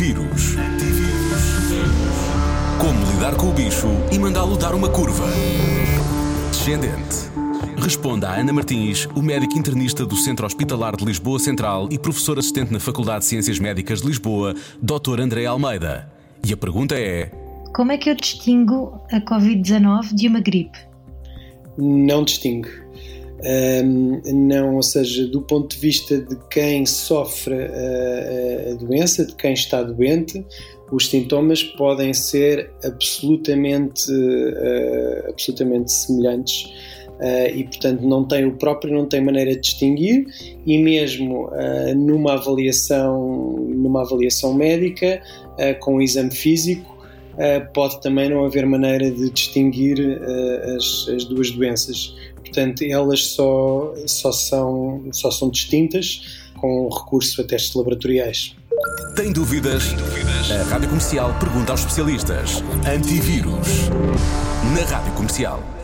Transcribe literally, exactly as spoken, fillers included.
Antivírus. Como lidar com o bicho e mandá-lo dar uma curva. Descendente. Responda a Ana Martins, o médico internista do Centro Hospitalar de Lisboa Central e professor assistente na Faculdade de Ciências Médicas de Lisboa, doutor André Almeida. E a pergunta é... Como é que eu distingo a covid dezenove de uma gripe? Não distingo. Um, não, ou seja, do ponto de vista de quem sofre a, a doença, de quem está doente, os sintomas podem ser absolutamente, uh, absolutamente semelhantes. Uh, e portanto não tem o próprio, não tem maneira de distinguir, e mesmo uh, numa avaliação, numa avaliação médica, uh, com um exame físico, uh, pode também não haver maneira de distinguir uh, as, as duas doenças. Portanto, elas só, só, são, só são distintas com recurso a testes laboratoriais. Tem dúvidas? Tem dúvidas? A Rádio Comercial pergunta aos especialistas. Antivírus. Na Rádio Comercial.